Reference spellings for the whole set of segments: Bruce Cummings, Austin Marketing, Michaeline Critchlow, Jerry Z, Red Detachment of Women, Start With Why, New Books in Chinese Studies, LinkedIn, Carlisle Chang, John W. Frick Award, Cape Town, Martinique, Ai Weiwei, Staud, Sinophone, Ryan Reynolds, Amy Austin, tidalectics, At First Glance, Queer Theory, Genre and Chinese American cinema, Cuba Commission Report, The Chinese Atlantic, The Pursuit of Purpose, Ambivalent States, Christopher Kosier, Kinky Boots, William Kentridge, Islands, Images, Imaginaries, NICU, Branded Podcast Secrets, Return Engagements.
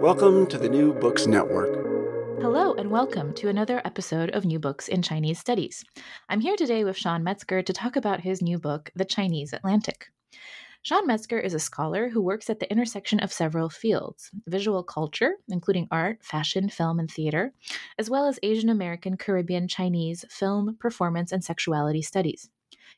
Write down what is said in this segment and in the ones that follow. Welcome to the New Books Network. Hello and welcome to another episode of New Books in Chinese Studies. I'm here today with Sean Metzger to talk about his new book, The Chinese Atlantic. Sean Metzger is a scholar who works at the intersection of several fields: visual culture, including art, fashion, film, and theater, as well as Asian American, Caribbean, Chinese, film, performance, and sexuality studies.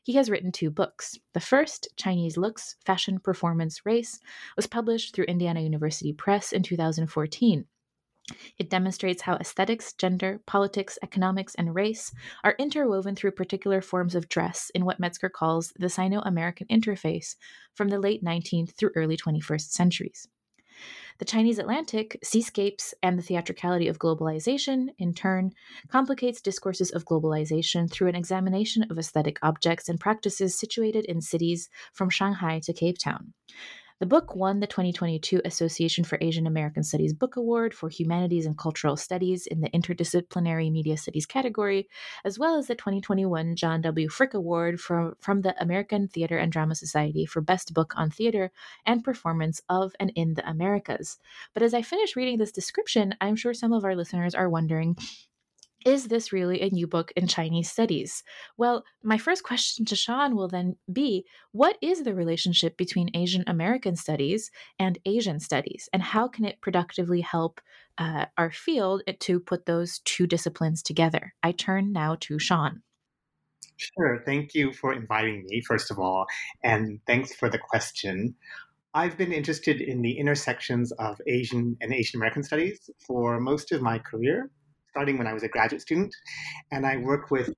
He has written two books. The first, Chinese Looks: Fashion, Performance, Race, was published through Indiana University Press in 2014. It demonstrates how aesthetics, gender, politics, economics, and race are interwoven through particular forms of dress in what Metzger calls the Sino-American interface from the late 19th through early 21st centuries. The Chinese Atlantic, Seascapes, and the Theatricality of Globalization, in turn, complicates discourses of globalization through an examination of aesthetic objects and practices situated in cities from Shanghai to Cape Town. The book won the 2022 Association for Asian American Studies Book Award for Humanities and Cultural Studies in the Interdisciplinary Media Studies category, as well as the 2021 John W. Frick Award from the American Theater and Drama Society for Best Book on Theater and Performance of and in the Americas. But as I finish reading this description, I'm sure some of our listeners are wondering, is this really a new book in Chinese studies? Well, my first question to Sean will then be, what is the relationship between Asian American studies and Asian studies? And how can it productively help our field to put those two disciplines together? I turn now to Sean. Sure. Thank you for inviting me, first of all. And thanks for the question. I've been interested in the intersections of Asian and Asian American studies for most of my career, starting when I was a graduate student, and I worked with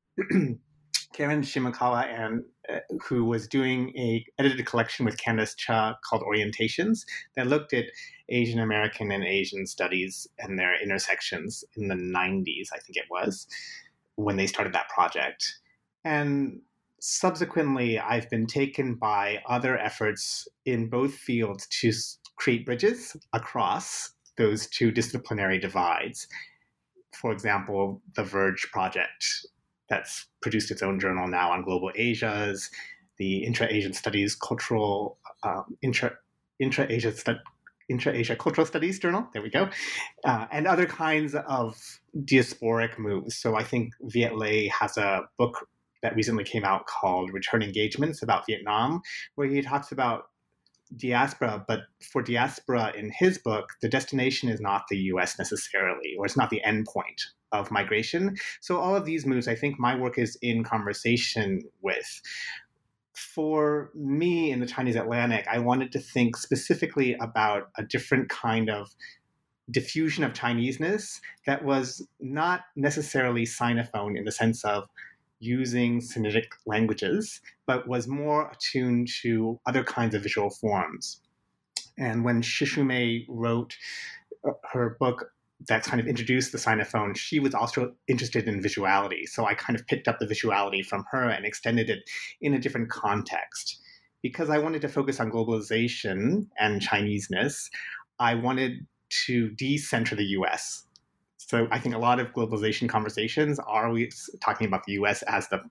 Karen Shimakawa, and who was doing a edited collection with Candace Chuh called Orientations that looked at Asian American and Asian studies and their intersections in the 90s, I think it was, when they started that project. And subsequently, I've been taken by other efforts in both fields to create bridges across those two disciplinary divides. For example, the Verge project that's produced its own journal now on global Asias, the Intra Asian Studies Cultural Intra Asia Cultural Studies Journal. There we go, and other kinds of diasporic moves. So I think Viet Le has a book that recently came out called Return Engagements about Vietnam, where he talks about diaspora, but for diaspora in his book, the destination is not the U.S. necessarily, or it's not the end point of migration. So all of these moves, I think my work is in conversation with. For me in the Chinese Atlantic, I wanted to think specifically about a different kind of diffusion of Chineseness that was not necessarily Sinophone in the sense of using Sinitic languages, but was more attuned to other kinds of visual forms. And when Shishumei wrote her book that kind of introduced the Sinophone, she was also interested in visuality. So I kind of picked up the visuality from her and extended it in a different context. Because I wanted to focus on globalization and Chineseness, I wanted to decenter the U.S. So I think a lot of globalization conversations are always talking about the U.S. as the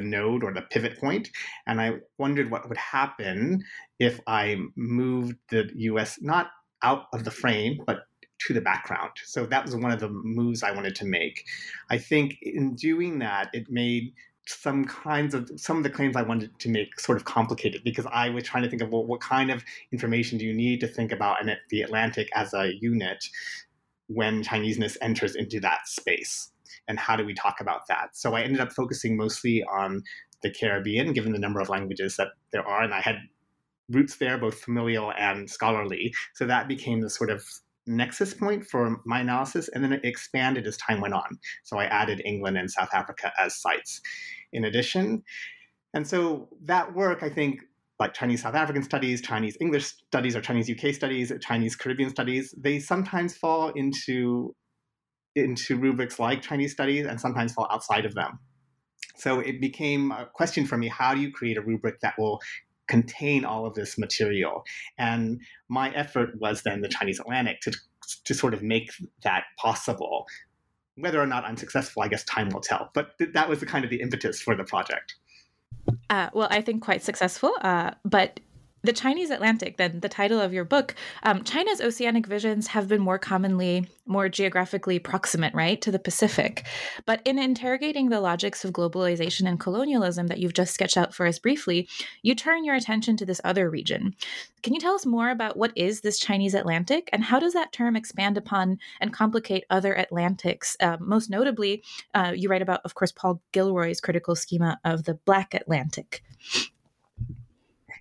node or the pivot point. And I wondered what would happen if I moved the U.S. not out of the frame, but to the background. So that was one of the moves I wanted to make. I think in doing that, it made some of the claims I wanted to make sort of complicated, because I was trying to think of, well, what kind of information do you need to think about and the Atlantic as a unit when Chineseness enters into that space, and how do we talk about that? So I ended up focusing mostly on the Caribbean, given the number of languages that there are, and I had roots there, both familial and scholarly. So that became the sort of nexus point for my analysis, and then it expanded as time went on. So I added England and South Africa as sites in addition. And so that work, I think, like Chinese South African studies, Chinese English studies, or Chinese UK studies, Chinese Caribbean studies, they sometimes fall into rubrics like Chinese studies and sometimes fall outside of them. So it became a question for me, how do you create a rubric that will contain all of this material? And my effort was then the Chinese Atlantic to sort of make that possible. Whether or not I'm successful, I guess time will tell. But that was the kind of the impetus for the project. Well, I think quite successful. But the Chinese Atlantic, then the title of your book, China's oceanic visions have been more geographically proximate, right, to the Pacific. But in interrogating the logics of globalization and colonialism that you've just sketched out for us briefly, you turn your attention to this other region. Can you tell us more about what is this Chinese Atlantic, and how does that term expand upon and complicate other Atlantics? Most notably, you write about, of course, Paul Gilroy's critical schema of the Black Atlantic.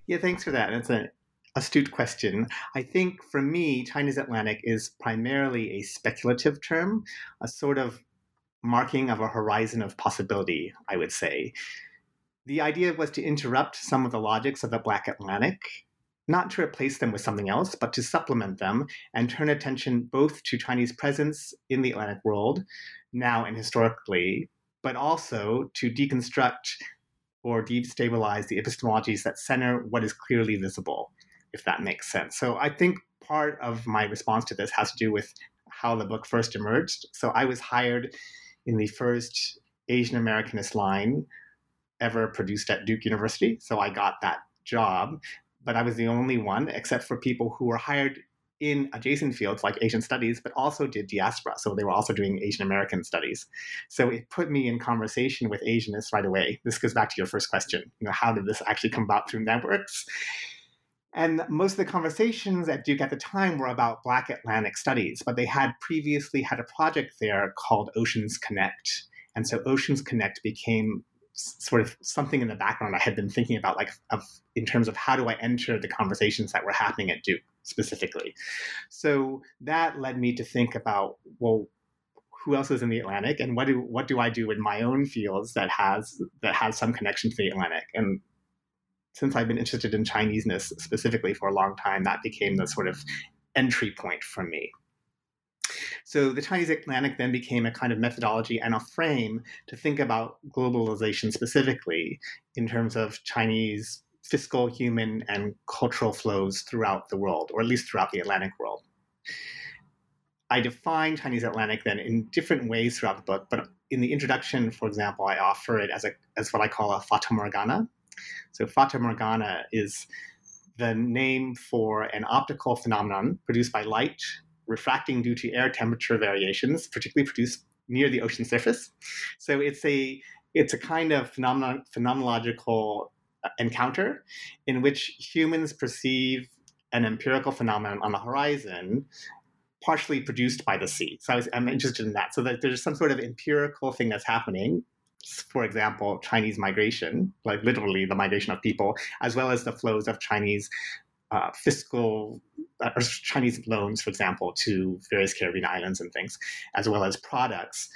Yeah, thanks for that. That's an astute question. I think for me, China's Atlantic is primarily a speculative term, a sort of marking of a horizon of possibility, I would say. The idea was to interrupt some of the logics of the Black Atlantic, not to replace them with something else, but to supplement them and turn attention both to Chinese presence in the Atlantic world, now and historically, but also to deconstruct or destabilize the epistemologies that center what is clearly visible, if that makes sense. So I think part of my response to this has to do with how the book first emerged. So I was hired in the first Asian Americanist line ever produced at Duke University. So I got that job, but I was the only one, except for people who were hired in adjacent fields like Asian studies, but also did diaspora. So they were also doing Asian American studies. So it put me in conversation with Asianists right away. This goes back to your first question, how did this actually come about through networks? And most of the conversations at Duke at the time were about Black Atlantic studies, but they had previously had a project there called Oceans Connect. And so Oceans Connect became sort of something in the background I had been thinking about, in terms of how do I enter the conversations that were happening at Duke specifically. So that led me to think about, well, who else is in the Atlantic, and what do I do in my own fields that has some connection to the Atlantic? And since I've been interested in Chineseness specifically for a long time, that became the sort of entry point for me. So the Chinese Atlantic then became a kind of methodology and a frame to think about globalization specifically in terms of Chinese fiscal, human, and cultural flows throughout the world, or at least throughout the Atlantic world. I define Chinese Atlantic then in different ways throughout the book, but in the introduction, for example, I offer it as what I call a Fata Morgana. So Fata Morgana is the name for an optical phenomenon produced by light, refracting due to air temperature variations, particularly produced near the ocean surface. So it's a kind of phenomenological encounter in which humans perceive an empirical phenomenon on the horizon, partially produced by the sea. So I'm interested in that. So that there's some sort of empirical thing that's happening, for example, Chinese migration, like literally the migration of people, as well as the flows of Chinese fiscal or Chinese loans, for example, to various Caribbean islands and things, as well as products.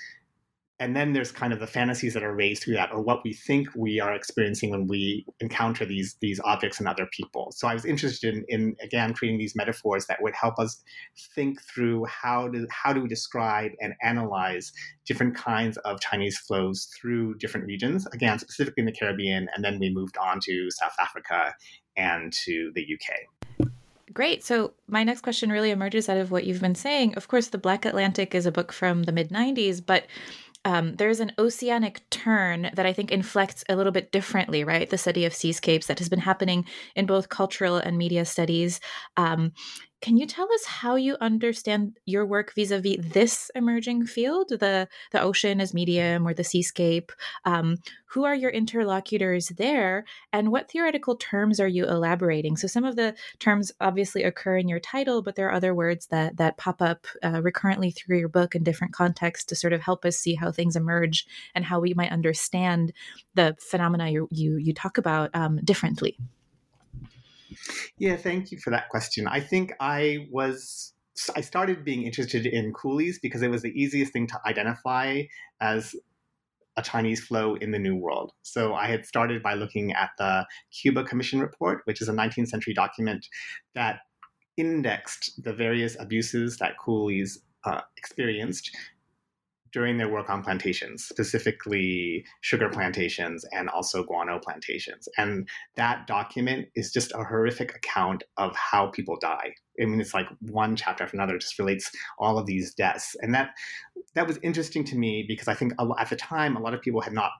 And then there's kind of the fantasies that are raised through that, or what we think we are experiencing when we encounter these objects and other people. So I was interested in again, creating these metaphors that would help us think through how do we describe and analyze different kinds of Chinese flows through different regions, again, specifically in the Caribbean, and then we moved on to South Africa and to the UK. Great. So my next question really emerges out of what you've been saying. Of course, The Black Atlantic is a book from the mid-90s, but there's an oceanic turn that I think inflects a little bit differently, right? The study of seascapes that has been happening in both cultural and media studies. Can you tell us how you understand your work vis-a-vis this emerging field, the ocean as medium or the seascape? Who are your interlocutors there, and what theoretical terms are you elaborating? So some of the terms obviously occur in your title, but there are other words that pop up recurrently through your book in different contexts to sort of help us see how things emerge and how we might understand the phenomena you talk about differently. Yeah, thank you for that question. I think I started being interested in coolies because it was the easiest thing to identify as a Chinese flow in the New World. So I had started by looking at the Cuba Commission Report, which is a 19th century document that indexed the various abuses that coolies experienced during their work on plantations, specifically sugar plantations and also guano plantations. And that document is just a horrific account of how people die. I mean, it's like one chapter after another just relates all of these deaths. And that was interesting to me because I think at the time, a lot of people had not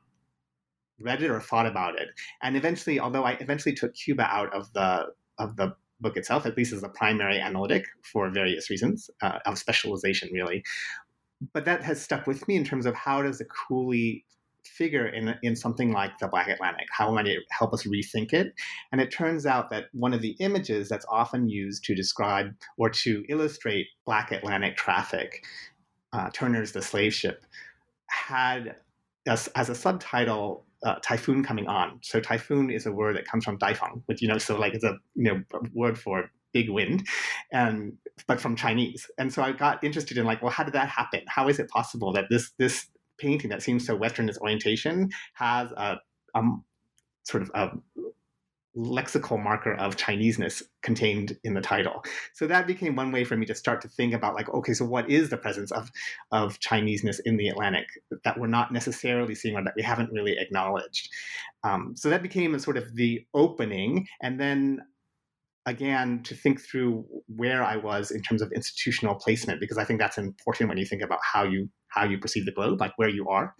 read it or thought about it. And eventually, although I eventually took Cuba out of the book itself, at least as a primary analytic for various reasons of specialization, really. But that has stuck with me in terms of how does the coolie figure in something like the Black Atlantic? How might it help us rethink it? And it turns out that one of the images that's often used to describe or to illustrate Black Atlantic traffic, Turner's The Slave Ship, had as a subtitle, Typhoon Coming On. So typhoon is a word that comes from Daifeng, which, so like it's a word for big wind, but from Chinese. And so I got interested in how did that happen? How is it possible that this painting that seems so Western as orientation has a sort of a lexical marker of Chineseness contained in the title? So that became one way for me to start to think about so what is the presence of Chineseness in the Atlantic that we're not necessarily seeing or that we haven't really acknowledged? So that became a sort of the opening. And then again, to think through where I was in terms of institutional placement, because I think that's important when you think about how you perceive the globe, like where you are.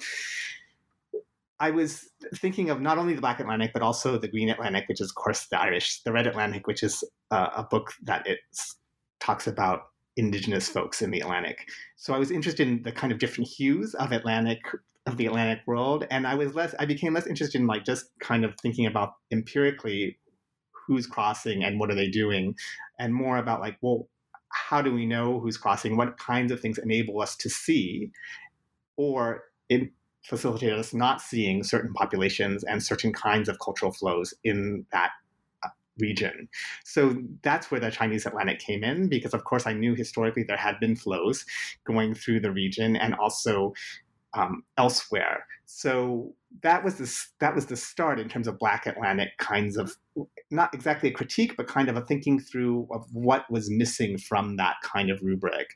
I was thinking of not only the Black Atlantic, but also the Green Atlantic, which is, of course, the Irish, the Red Atlantic, which is a book that it talks about indigenous folks in the Atlantic. So I was interested in the kind of different hues of the Atlantic world. And I became less interested in just kind of thinking about empirically who's crossing and what are they doing, and more about how do we know who's crossing? What kinds of things enable us to see, or it facilitate us not seeing certain populations and certain kinds of cultural flows in that region? So that's where the Chinese Atlantic came in, because of course I knew historically there had been flows going through the region and also elsewhere. So that was the start in terms of Black Atlantic kinds of, not exactly a critique, but kind of a thinking through of what was missing from that kind of rubric.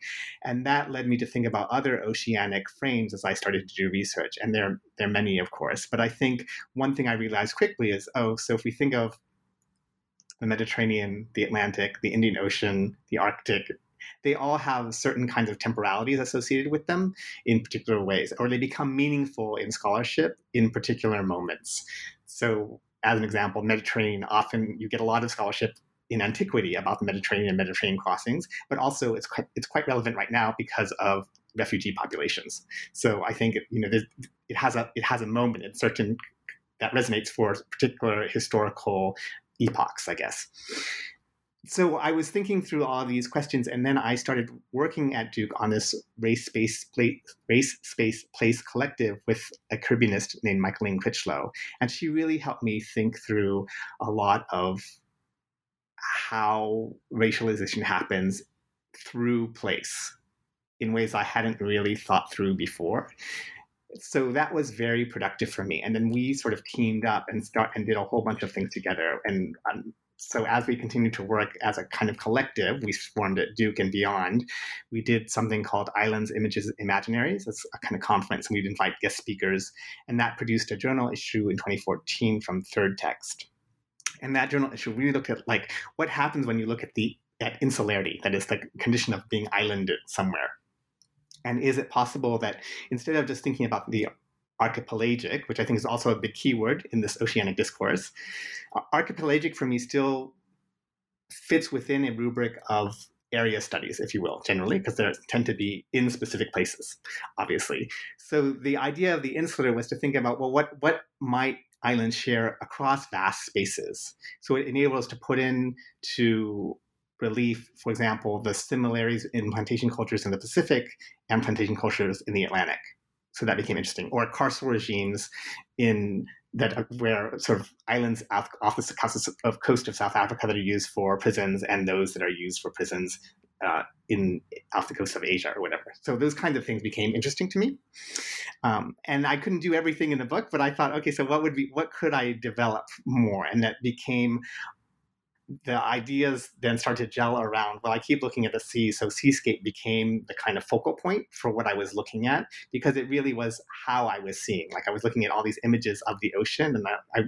And that led me to think about other oceanic frames as I started to do research. And there are many, of course. But I think one thing I realized quickly is, so if we think of the Mediterranean, the Atlantic, the Indian Ocean, the Arctic, they all have certain kinds of temporalities associated with them in particular ways, or they become meaningful in scholarship in particular moments. So as an example, Mediterranean, often you get a lot of scholarship in antiquity about the Mediterranean and Mediterranean crossings, but also it's quite relevant right now because of refugee populations. So I think it has a moment in certain that resonates for particular historical epochs, I guess. So I was thinking through all these questions, and then I started working at Duke on this Race Space Place collective with a Caribbeanist named Michaeline Critchlow. And she really helped me think through a lot of how racialization happens through place in ways I hadn't really thought through before. So that was very productive for me. And then we sort of teamed up and did a whole bunch of things together. And so as we continued to work as a kind of collective, we formed at Duke and beyond. We did something called Islands, Images, Imaginaries. It's a kind of conference, and we'd invite guest speakers. And that produced a journal issue in 2014 from Third Text. And that journal issue really looked at what happens when you look at the at insularity, that is the condition of being islanded somewhere. And is it possible that instead of just thinking about the archipelagic, which I think is also a big keyword in this oceanic discourse, archipelagic for me still fits within a rubric of area studies, if you will, generally, because they tend to be in specific places, obviously. So the idea of the insular was to think about, well, what might islands share across vast spaces? So it enables us to put into relief, for example, the similarities in plantation cultures in the Pacific and plantation cultures in the Atlantic. So that became interesting. Or carceral regimes in that where sort of islands off the coast of South Africa that are used for prisons and those that are used for prisons in off the coast of Asia or whatever. So those kinds of things became interesting to me. And I couldn't do everything in the book, but I thought, okay, so what could I develop more? And that became the ideas then start to gel around, well, I keep looking at the sea, so seascape became the kind of focal point for what I was looking at, because it really was how I was seeing. Like I was looking at all these images of the ocean, and I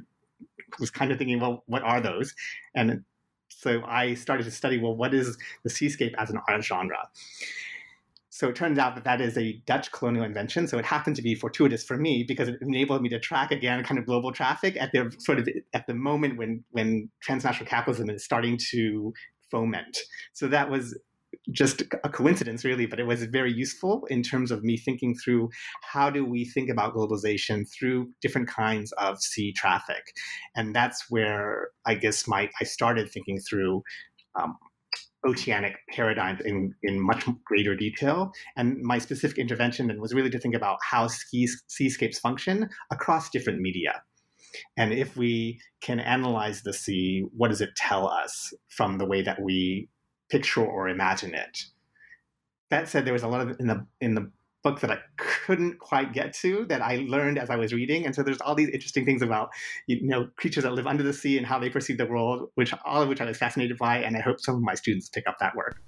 was kind of thinking, well, what are those? And so I started to study, well, what is the seascape as an art genre? So it turns out that that is a Dutch colonial invention. So it happened to be fortuitous for me because it enabled me to track again kind of global traffic at the sort of at the moment when transnational capitalism is starting to foment. So that was just a coincidence, really, but it was very useful in terms of me thinking through how do we think about globalization through different kinds of sea traffic. And that's where I guess I started thinking through oceanic paradigms in much greater detail. And my specific intervention then was really to think about how seascapes function across different media. And if we can analyze the sea, what does it tell us from the way that we picture or imagine it? That said, there was a lot of in the book that I couldn't quite get to that I learned as I was reading. And so there's all these interesting things about, you know, creatures that live under the sea and how they perceive the world, all of which I was fascinated by. And I hope some of my students pick up that work.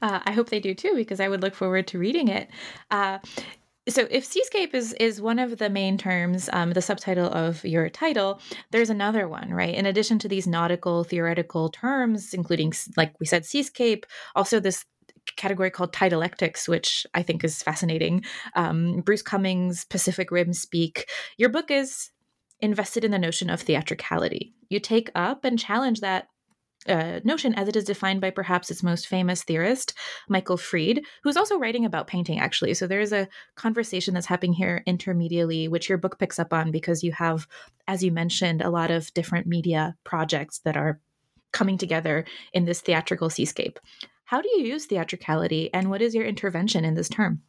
I hope they do too, because I would look forward to reading it. So if seascape is one of the main terms, the subtitle of your title, there's another one, right? In addition to these nautical theoretical terms, including, like we said, seascape, also this category called tidalectics, which I think is fascinating. Bruce Cummings, Pacific Rim Speak. Your book is invested in the notion of theatricality. You take up and challenge that notion as it is defined by perhaps its most famous theorist, Michael Fried, who's also writing about painting, actually. So there is a conversation that's happening here intermedially, which your book picks up on because you have, as you mentioned, a lot of different media projects that are coming together in this theatrical seascape. How do you use theatricality, and what is your intervention in this term?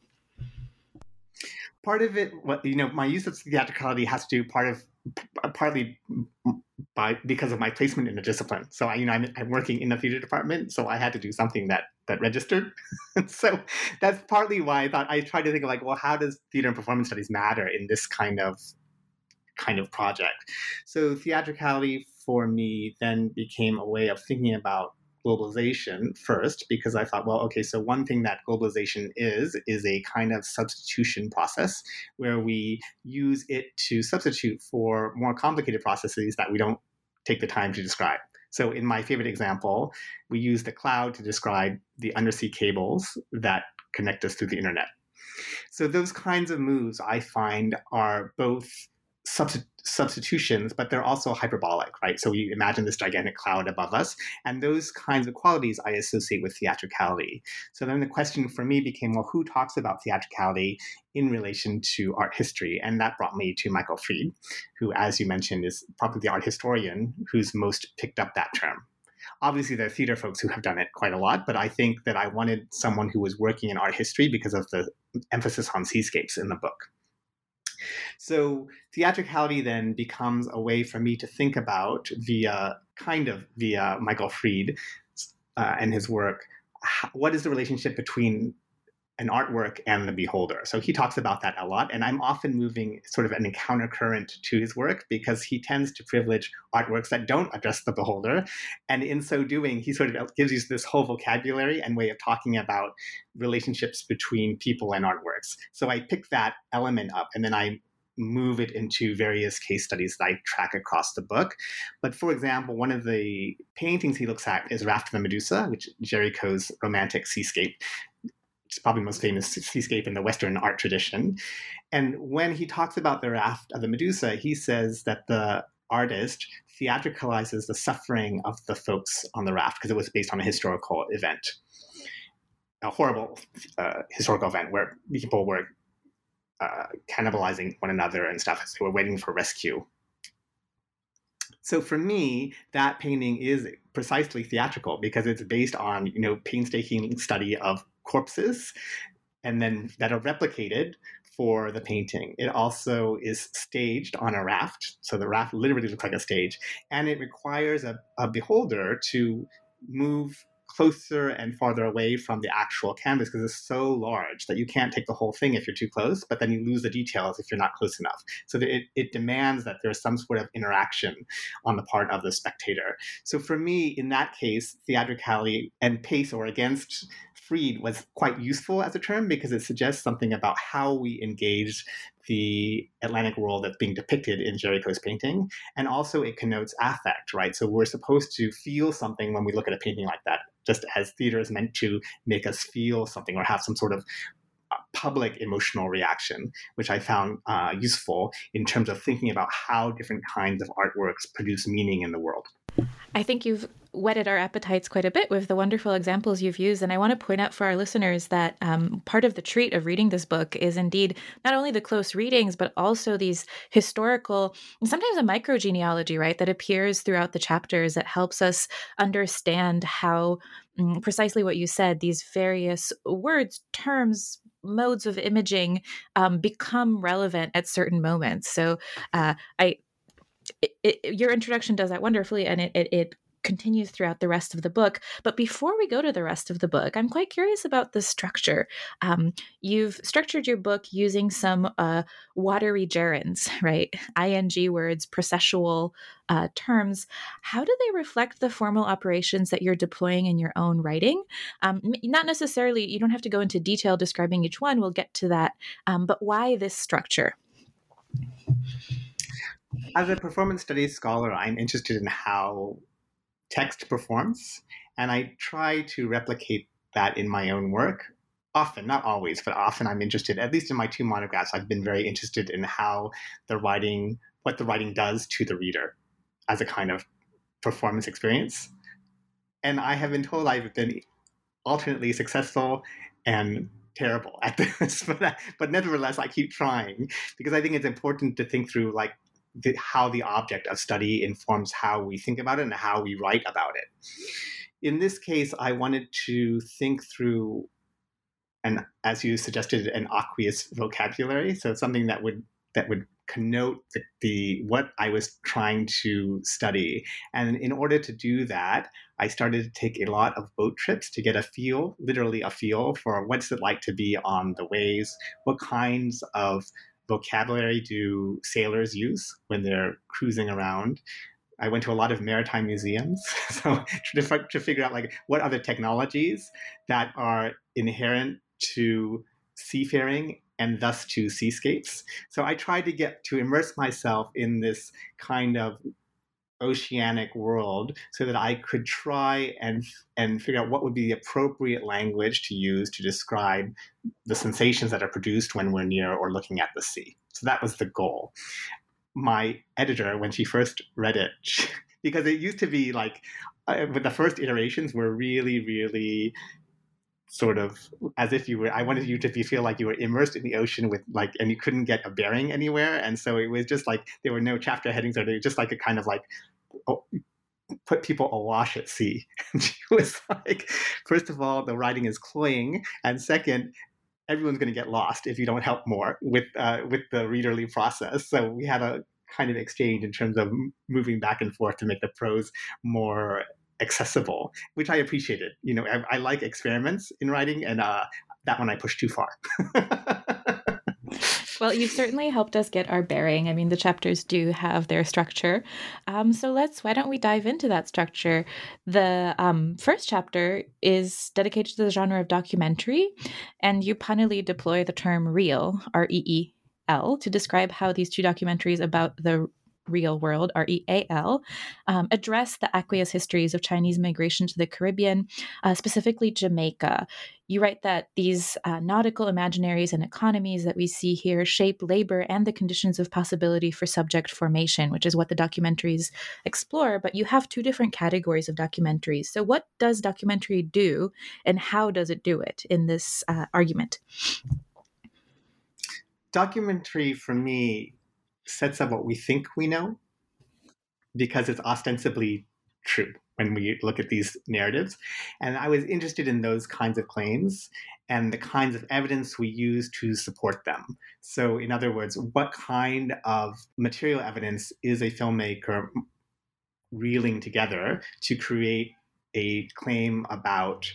Part of it, my use of theatricality has to do partly because of my placement in the discipline. So I'm working in the theater department, so I had to do something that registered. So that's partly why I thought I tried to think of like, well, how does theater and performance studies matter in this kind of project? So theatricality for me then became a way of thinking about globalization first, because I thought, well, okay, so one thing that globalization is a kind of substitution process where we use it to substitute for more complicated processes that we don't take the time to describe. So in my favorite example, we use the cloud to describe the undersea cables that connect us through the internet. So those kinds of moves I find are both substitutions, but they're also hyperbolic, right? So we imagine this gigantic cloud above us, and those kinds of qualities I associate with theatricality. So then the question for me became, well, who talks about theatricality in relation to art history? And that brought me to Michael Fried, who, as you mentioned, is probably the art historian who's most picked up that term. Obviously, there are theater folks who have done it quite a lot, but I think that I wanted someone who was working in art history because of the emphasis on seascapes in the book. So theatricality then becomes a way for me to think about via Michael Fried and his work, what is the relationship between an artwork and the beholder? So he talks about that a lot, and I'm often moving sort of an countercurrent to his work because he tends to privilege artworks that don't address the beholder. And in so doing, he sort of gives you this whole vocabulary and way of talking about relationships between people and artworks. So I pick that element up, and then I move it into various case studies that I track across the book. But for example, one of the paintings he looks at is Raft of the Medusa, which Jericho's romantic seascape. It's probably the most famous seascape in the Western art tradition. And when he talks about the Raft of the Medusa, he says that the artist theatricalizes the suffering of the folks on the raft because it was based on a historical event, a horrible historical event where people were cannibalizing one another and stuff as they were waiting for rescue. So for me, that painting is precisely theatrical because it's based on, you know, painstaking study of corpses and then that are replicated for the painting. It also is staged on a raft. So the raft literally looks like a stage, and it requires a beholder to move closer and farther away from the actual canvas because it's so large that you can't take the whole thing if you're too close, but then you lose the details if you're not close enough. So it demands that there's some sort of interaction on the part of the spectator. So for me, in that case, theatricality and pace or against Fried was quite useful as a term because it suggests something about how we engage the Atlantic world that's being depicted in Jericho's painting. And also it connotes affect, right? So we're supposed to feel something when we look at a painting like that, just as theater is meant to make us feel something or have some sort of public emotional reaction, which I found useful in terms of thinking about how different kinds of artworks produce meaning in the world. I think you've whetted our appetites quite a bit with the wonderful examples you've used. And I want to point out for our listeners that part of the treat of reading this book is indeed not only the close readings, but also these historical, and sometimes a microgenealogy, right, that appears throughout the chapters that helps us understand how precisely what you said, these various words, terms, modes of imaging become relevant at certain moments. So your introduction does that wonderfully, and it continues throughout the rest of the book. But before we go to the rest of the book, I'm quite curious about the structure. You've structured your book using some watery gerunds, right? ING words, processual terms. How do they reflect the formal operations that you're deploying in your own writing? Not necessarily, you don't have to go into detail describing each one. We'll get to that. But why this structure? As a performance studies scholar, I'm interested in how text performs, and I try to replicate that in my own work. Often, not always, but often I'm interested, at least in my two monographs, I've been very interested in how the writing, what the writing does to the reader as a kind of performance experience. And I have been told I've been alternately successful and terrible at this, but nevertheless, I keep trying because I think it's important to think through like how the object of study informs how we think about it and how we write about it. In this case, I wanted to think through, and as you suggested, an aqueous vocabulary, so something that would connote the what I was trying to study. And in order to do that, I started to take a lot of boat trips to get a feel, literally a feel, for what's it like to be on the waves, what kinds of vocabulary do sailors use when they're cruising around. I went to a lot of maritime museums, so to figure out like what are the technologies that are inherent to seafaring and thus to seascapes. So I tried to get to immerse myself in this kind of oceanic world so that I could try and figure out what would be the appropriate language to use to describe the sensations that are produced when we're near or looking at the sea. So that was the goal. My editor, when she first read it, because it used to be like, with the first iterations were really, really sort of as if you were, I wanted you to feel like you were immersed in the ocean with like, and you couldn't get a bearing anywhere. And so it was just like, there were no chapter headings, or they were just like a kind of like, oh, put people awash at sea. And she was like, first of all, the writing is cloying. And second, everyone's going to get lost if you don't help more with the readerly process. So we had a kind of exchange in terms of moving back and forth to make the prose more accessible, which I appreciated. You know, I like experiments in writing, and that one I pushed too far. Well, you've certainly helped us get our bearing. I mean, the chapters do have their structure. Why don't we dive into that structure? The first chapter is dedicated to the genre of documentary, and you punnily deploy the term reel, R-E-E, L to describe how these two documentaries about the real world, REAL, address the aqueous histories of Chinese migration to the Caribbean, specifically Jamaica. You write that these nautical imaginaries and economies that we see here shape labor and the conditions of possibility for subject formation, which is what the documentaries explore, but you have two different categories of documentaries. So what does documentary do, and how does it do it in this argument? Documentary, for me, sets up what we think we know, because it's ostensibly true when we look at these narratives. And I was interested in those kinds of claims and the kinds of evidence we use to support them. So in other words, what kind of material evidence is a filmmaker reeling together to create a claim about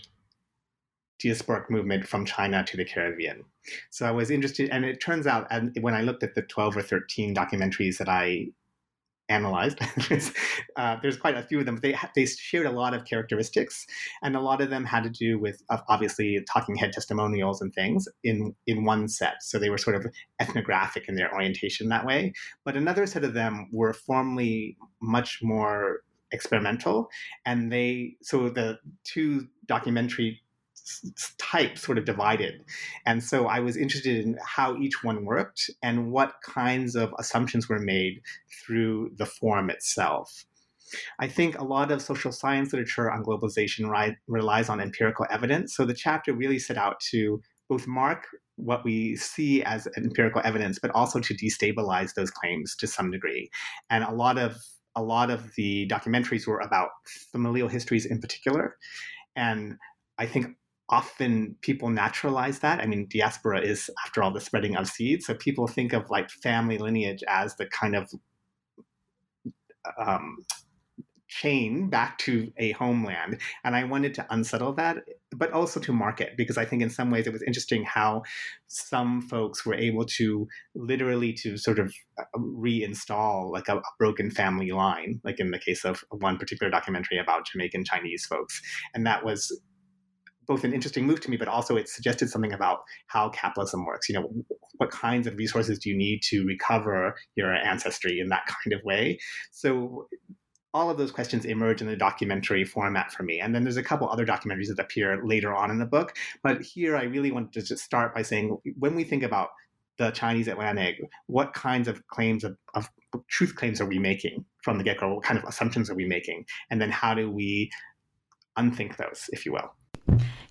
diasporic movement from China to the Caribbean? So I was interested, and it turns out, and when I looked at the 12 or 13 documentaries that I analyzed, there's quite a few of them. They shared a lot of characteristics, and a lot of them had to do with, obviously, talking head testimonials and things in one set. So they were sort of ethnographic in their orientation that way. But another set of them were formally much more experimental, and so the two documentary type sort of divided. And so I was interested in how each one worked and what kinds of assumptions were made through the form itself. I think a lot of social science literature on globalization relies on empirical evidence. So the chapter really set out to both mark what we see as empirical evidence, but also to destabilize those claims to some degree. And a lot of the documentaries were about familial histories in particular. And I think often people naturalize that. I mean, diaspora is, after all, the spreading of seeds. So people think of like family lineage as the kind of chain back to a homeland. And I wanted to unsettle that, but also to mark it, because I think in some ways it was interesting how some folks were able to literally to sort of reinstall like a broken family line, like in the case of one particular documentary about Jamaican Chinese folks. And that was both an interesting move to me, but also it suggested something about how capitalism works. You know, what kinds of resources do you need to recover your ancestry in that kind of way? So all of those questions emerge in the documentary format for me. And then there's a couple other documentaries that appear later on in the book. But here I really wanted to just start by saying, when we think about the Chinese Atlantic, what kinds of claims of truth claims are we making from the get-go? What kind of assumptions are we making? And then how do we unthink those, if you will?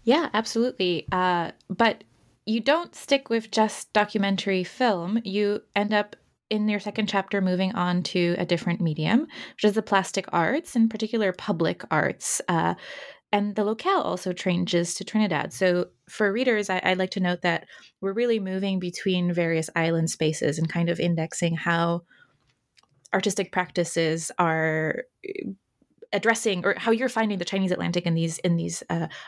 Yeah, absolutely. But you don't stick with just documentary film. You end up in your second chapter moving on to a different medium, which is the plastic arts, in particular public arts. And the locale also changes to Trinidad. So for readers, I'd like to note that we're really moving between various island spaces and kind of indexing how artistic practices are addressing, or how you're finding the Chinese Atlantic in these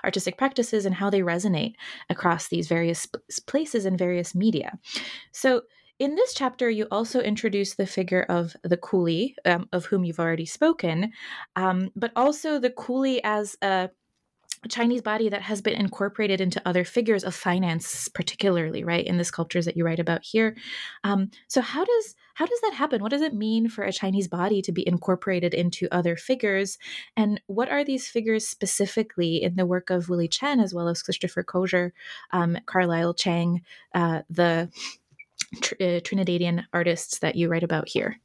artistic practices and how they resonate across these various places and various media. So in this chapter, you also introduce the figure of the coolie, of whom you've already spoken, but also the coolie as a Chinese body that has been incorporated into other figures of finance, particularly, right, in the sculptures that you write about here. So how does that happen? What does it mean for a Chinese body to be incorporated into other figures? And what are these figures specifically in the work of Willy Chen, as well as Christopher Kosier, Carlisle Chang, the Trinidadian artists that you write about here?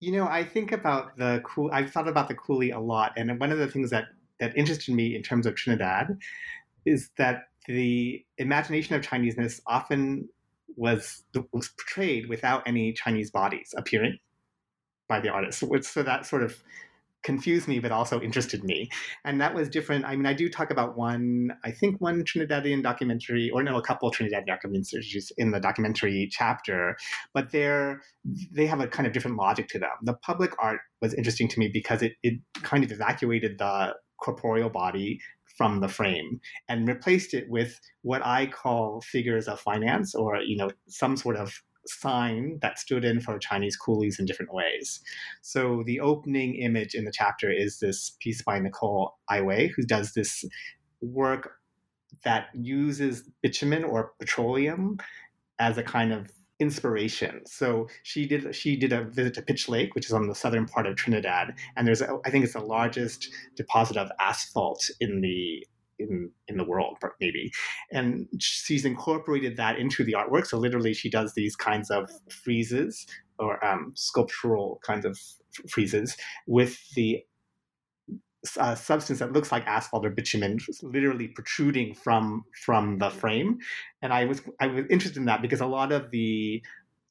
You know, I've thought about the coolie a lot. And one of the things that interested me in terms of Trinidad is that the imagination of Chineseness often was portrayed without any Chinese bodies appearing by the artist. So that sort of confused me, but also interested me. And that was different. I mean, I do talk about one Trinidadian documentary, or no, a couple of Trinidadian documentaries in the documentary chapter, but they have a kind of different logic to them. The public art was interesting to me because it kind of evacuated the corporeal body from the frame and replaced it with what I call figures of finance, or, you know, some sort of sign that stood in for Chinese coolies in different ways. So the opening image in the chapter is this piece by Nicole Iway, who does this work that uses bitumen or petroleum as a kind of inspiration. So she did a visit to Pitch Lake, which is on the southern part of Trinidad, and there's I think it's the largest deposit of asphalt in the world, maybe. And she's incorporated that into the artwork. So literally, she does these kinds of friezes or sculptural kinds of friezes with the substance that looks like asphalt or bitumen, literally protruding from the frame. And I was interested in that because a lot of the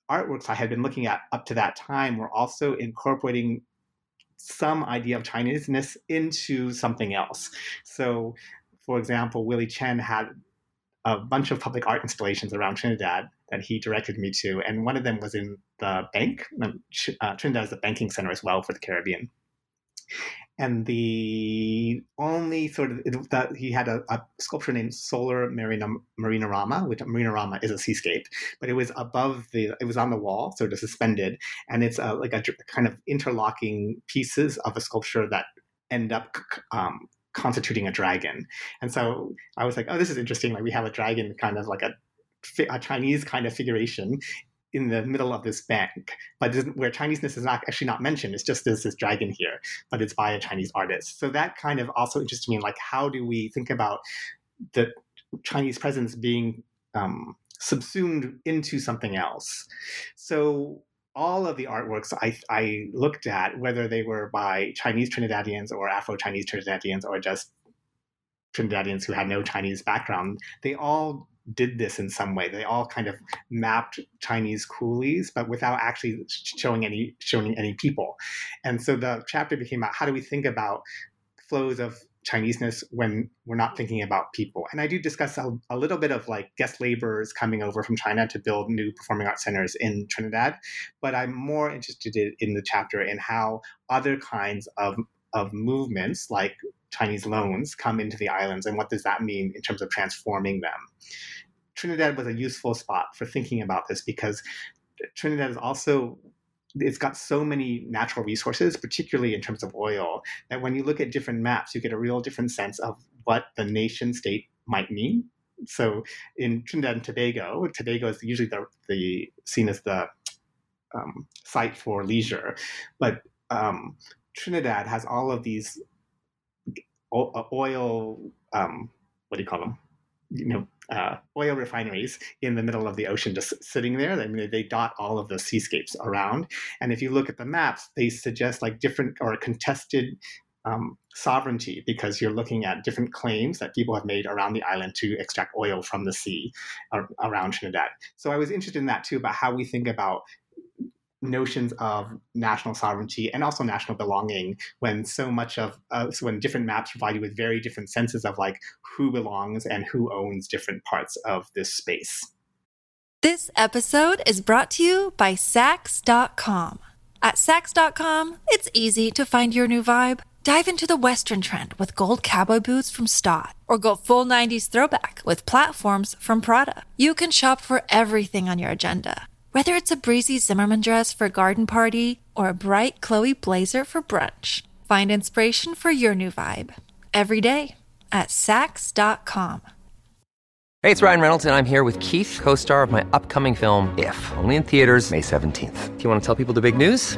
artworks I had been looking at up to that time were also incorporating some idea of Chineseness into something else. So, for example, Willy Chen had a bunch of public art installations around Trinidad that he directed me to, and one of them was in the bank. Trinidad is a banking center as well for the Caribbean. And the only sort of that he had a sculpture named Solar Marinarama, which Marinarama is a seascape, but it was it was on the wall, sort of suspended, and it's like a kind of interlocking pieces of a sculpture that end up constituting a dragon. And so I was like, oh, this is interesting. Like we have a dragon, kind of like a Chinese kind of figuration in the middle of this bank, but where Chineseness is not mentioned. It's just there's this dragon here, but it's by a Chinese artist. So that kind of also interested me, like how do we think about the Chinese presence being subsumed into something else? So all of the artworks I looked at, whether they were by Chinese Trinidadians or Afro-Chinese Trinidadians or just Trinidadians who had no Chinese background, they all did this in some way. They all kind of mapped Chinese coolies, but without actually showing any people. And so the chapter became about how do we think about flows of Chineseness when we're not thinking about people. And I do discuss a little bit of like guest laborers coming over from China to build new performing arts centers in Trinidad, but I'm more interested in the chapter in how other kinds of movements like Chinese loans come into the islands, and what does that mean in terms of transforming them? Trinidad was a useful spot for thinking about this because Trinidad is also, it's got so many natural resources, particularly in terms of oil, that when you look at different maps, you get a real different sense of what the nation state might mean. So in Trinidad and Tobago is usually the seen as the site for leisure, but Trinidad has all of these oil, what do you call them? Oil refineries in the middle of the ocean, just sitting there. I mean, they dot all of the seascapes around. And if you look at the maps, they suggest like different or contested sovereignty, because you're looking at different claims that people have made around the island to extract oil from the sea around Trinidad. So I was interested in that too, about how we think about notions of national sovereignty and also national belonging when so much of when different maps provide you with very different senses of like who belongs and who owns different parts of this space. This episode is brought to you by Saks.com. At Saks.com, it's easy to find your new vibe. Dive into the Western trend with gold cowboy boots from Staud, or go full 90s throwback with platforms from Prada. You can shop for everything on your agenda, whether it's a breezy Zimmermann dress for a garden party or a bright Chloe blazer for brunch. Find inspiration for your new vibe every day at Saks.com. Hey, it's Ryan Reynolds, and I'm here with Keith, co-star of my upcoming film, If, only in theaters May 17th. Do you want to tell people the big news?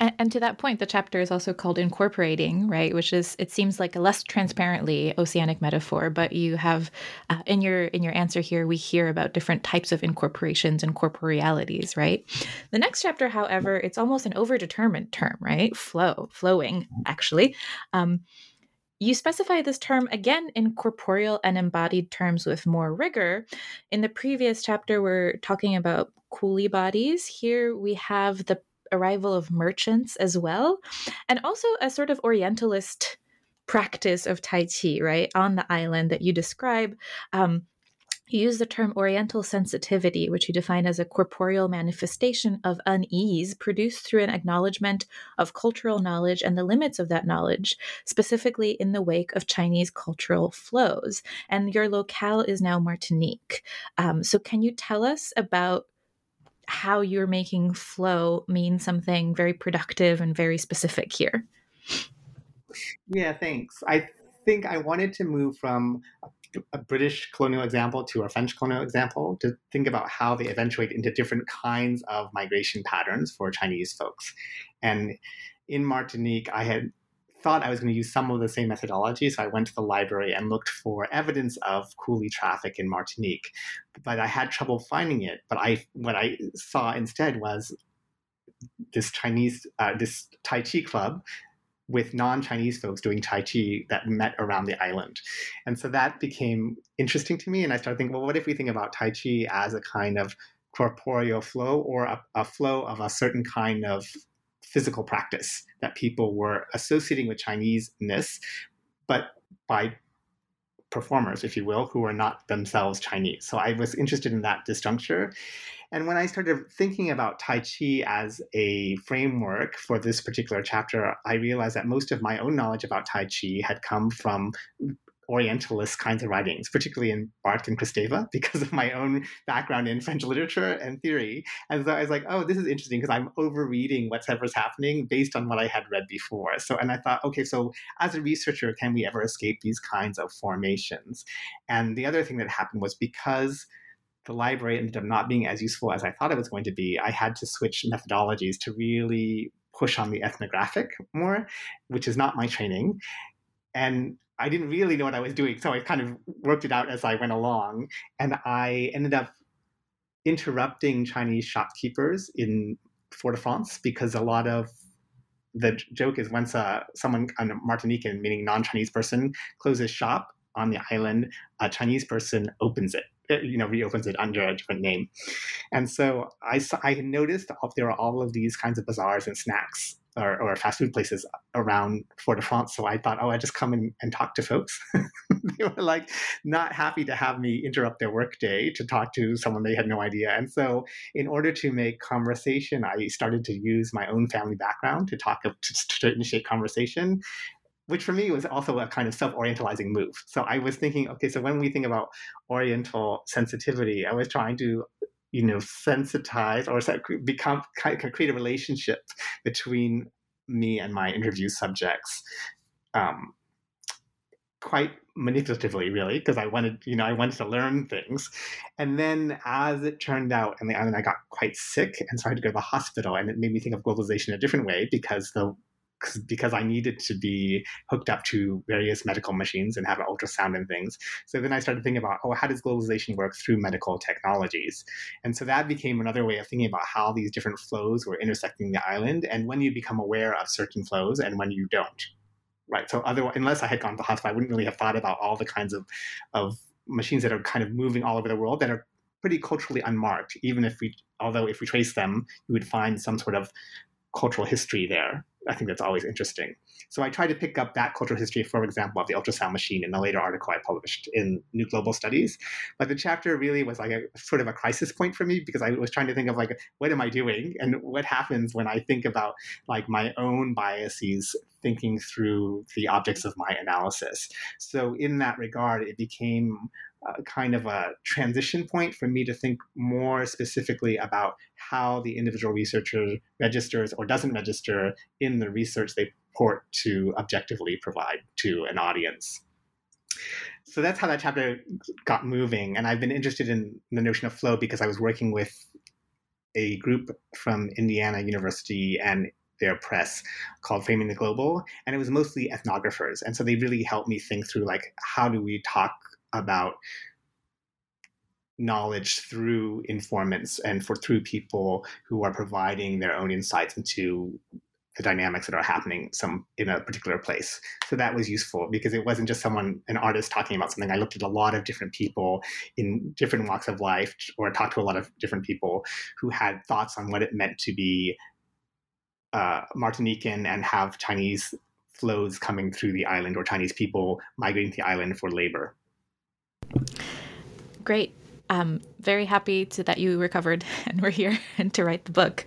And to that point, the chapter is also called Incorporating, right? Which is, it seems like a less transparently oceanic metaphor, but you have in your answer here, we hear about different types of incorporations and corporealities, right? The next chapter, however, it's almost an overdetermined term, right? Flowing, actually. You specify this term again in corporeal and embodied terms with more rigor. In the previous chapter, we're talking about coolie bodies. Here we have the arrival of merchants as well, and also a sort of Orientalist practice of Tai Chi, right, on the island that you describe. You use the term Oriental sensitivity, which you define as a corporeal manifestation of unease produced through an acknowledgement of cultural knowledge and the limits of that knowledge, specifically in the wake of Chinese cultural flows. And your locale is now Martinique. So can you tell us about how you're making flow mean something very productive and very specific here? Yeah, thanks. I think I wanted to move from a British colonial example to a French colonial example to think about how they eventuate into different kinds of migration patterns for Chinese folks. And in Martinique, I had thought I was going to use some of the same methodology, so I went to the library and looked for evidence of coolie traffic in Martinique. But I had trouble finding it. But what I saw instead was this this Tai Chi club with non-Chinese folks doing Tai Chi that met around the island. And so that became interesting to me. And I started thinking, well, what if we think about Tai Chi as a kind of corporeal flow or a flow of a certain kind of physical practice that people were associating with Chinese-ness, but by performers, if you will, who are not themselves Chinese. So I was interested in that disjuncture. And when I started thinking about Tai Chi as a framework for this particular chapter, I realized that most of my own knowledge about Tai Chi had come from Orientalist kinds of writings, particularly in Barthes and Kristeva, because of my own background in French literature and theory. And so I was like, oh, this is interesting because I'm overreading whatever's happening based on what I had read before. So, and I thought, okay, so as a researcher, can we ever escape these kinds of formations? And the other thing that happened was because the library ended up not being as useful as I thought it was going to be, I had to switch methodologies to really push on the ethnographic more, which is not my training. And I didn't really know what I was doing, so I kind of worked it out as I went along. And I ended up interrupting Chinese shopkeepers in Fort de France because a lot of the joke is once someone, a Martinican, meaning non-Chinese person, closes shop on the island, a Chinese person opens it, reopens it under a different name. And so I noticed there are all of these kinds of bazaars and snacks or fast food places around Fort de France. So I thought, oh, I just come in and talk to folks. They were like not happy to have me interrupt their workday to talk to someone they had no idea. And so in order to make conversation, I started to use my own family background to initiate conversation, which for me was also a kind of self-orientalizing move. So I was thinking, okay, so when we think about Oriental sensitivity, I was trying to sensitize or become create a relationship between me and my interview subjects, quite manipulatively, really, because I wanted to learn things. And then, as it turned out, on the island, I got quite sick, and so I had to go to the hospital. And it made me think of globalization a different way because I needed to be hooked up to various medical machines and have an ultrasound and things. So then I started thinking about, how does globalization work through medical technologies? And so that became another way of thinking about how these different flows were intersecting the island and when you become aware of certain flows and when you don't, right? So otherwise, unless I had gone to the hospital, I wouldn't really have thought about all the kinds of machines that are kind of moving all over the world that are pretty culturally unmarked, although if we trace them, you would find some sort of cultural history there. I think that's always interesting. So I try to pick up that cultural history, for example, of the ultrasound machine in a later article I published in New Global Studies. But the chapter really was like a sort of a crisis point for me because I was trying to think of like, what am I doing? And what happens when I think about like my own biases thinking through the objects of my analysis? So in that regard, it became kind of a transition point for me to think more specifically about how the individual researcher registers or doesn't register in the research they purport to objectively provide to an audience. So that's how that chapter got moving. And I've been interested in the notion of flow because I was working with a group from Indiana University and their press called Framing the Global, and it was mostly ethnographers. And so they really helped me think through like, how do we talk about knowledge through informants and through people who are providing their own insights into the dynamics that are happening in a particular place. So that was useful because it wasn't just an artist talking about something. I looked at a lot of different people in different walks of life, or talked to a lot of different people who had thoughts on what it meant to be Martinican and have Chinese flows coming through the island or Chinese people migrating to the island for labor. Great. Very happy that you recovered and were here and to write the book.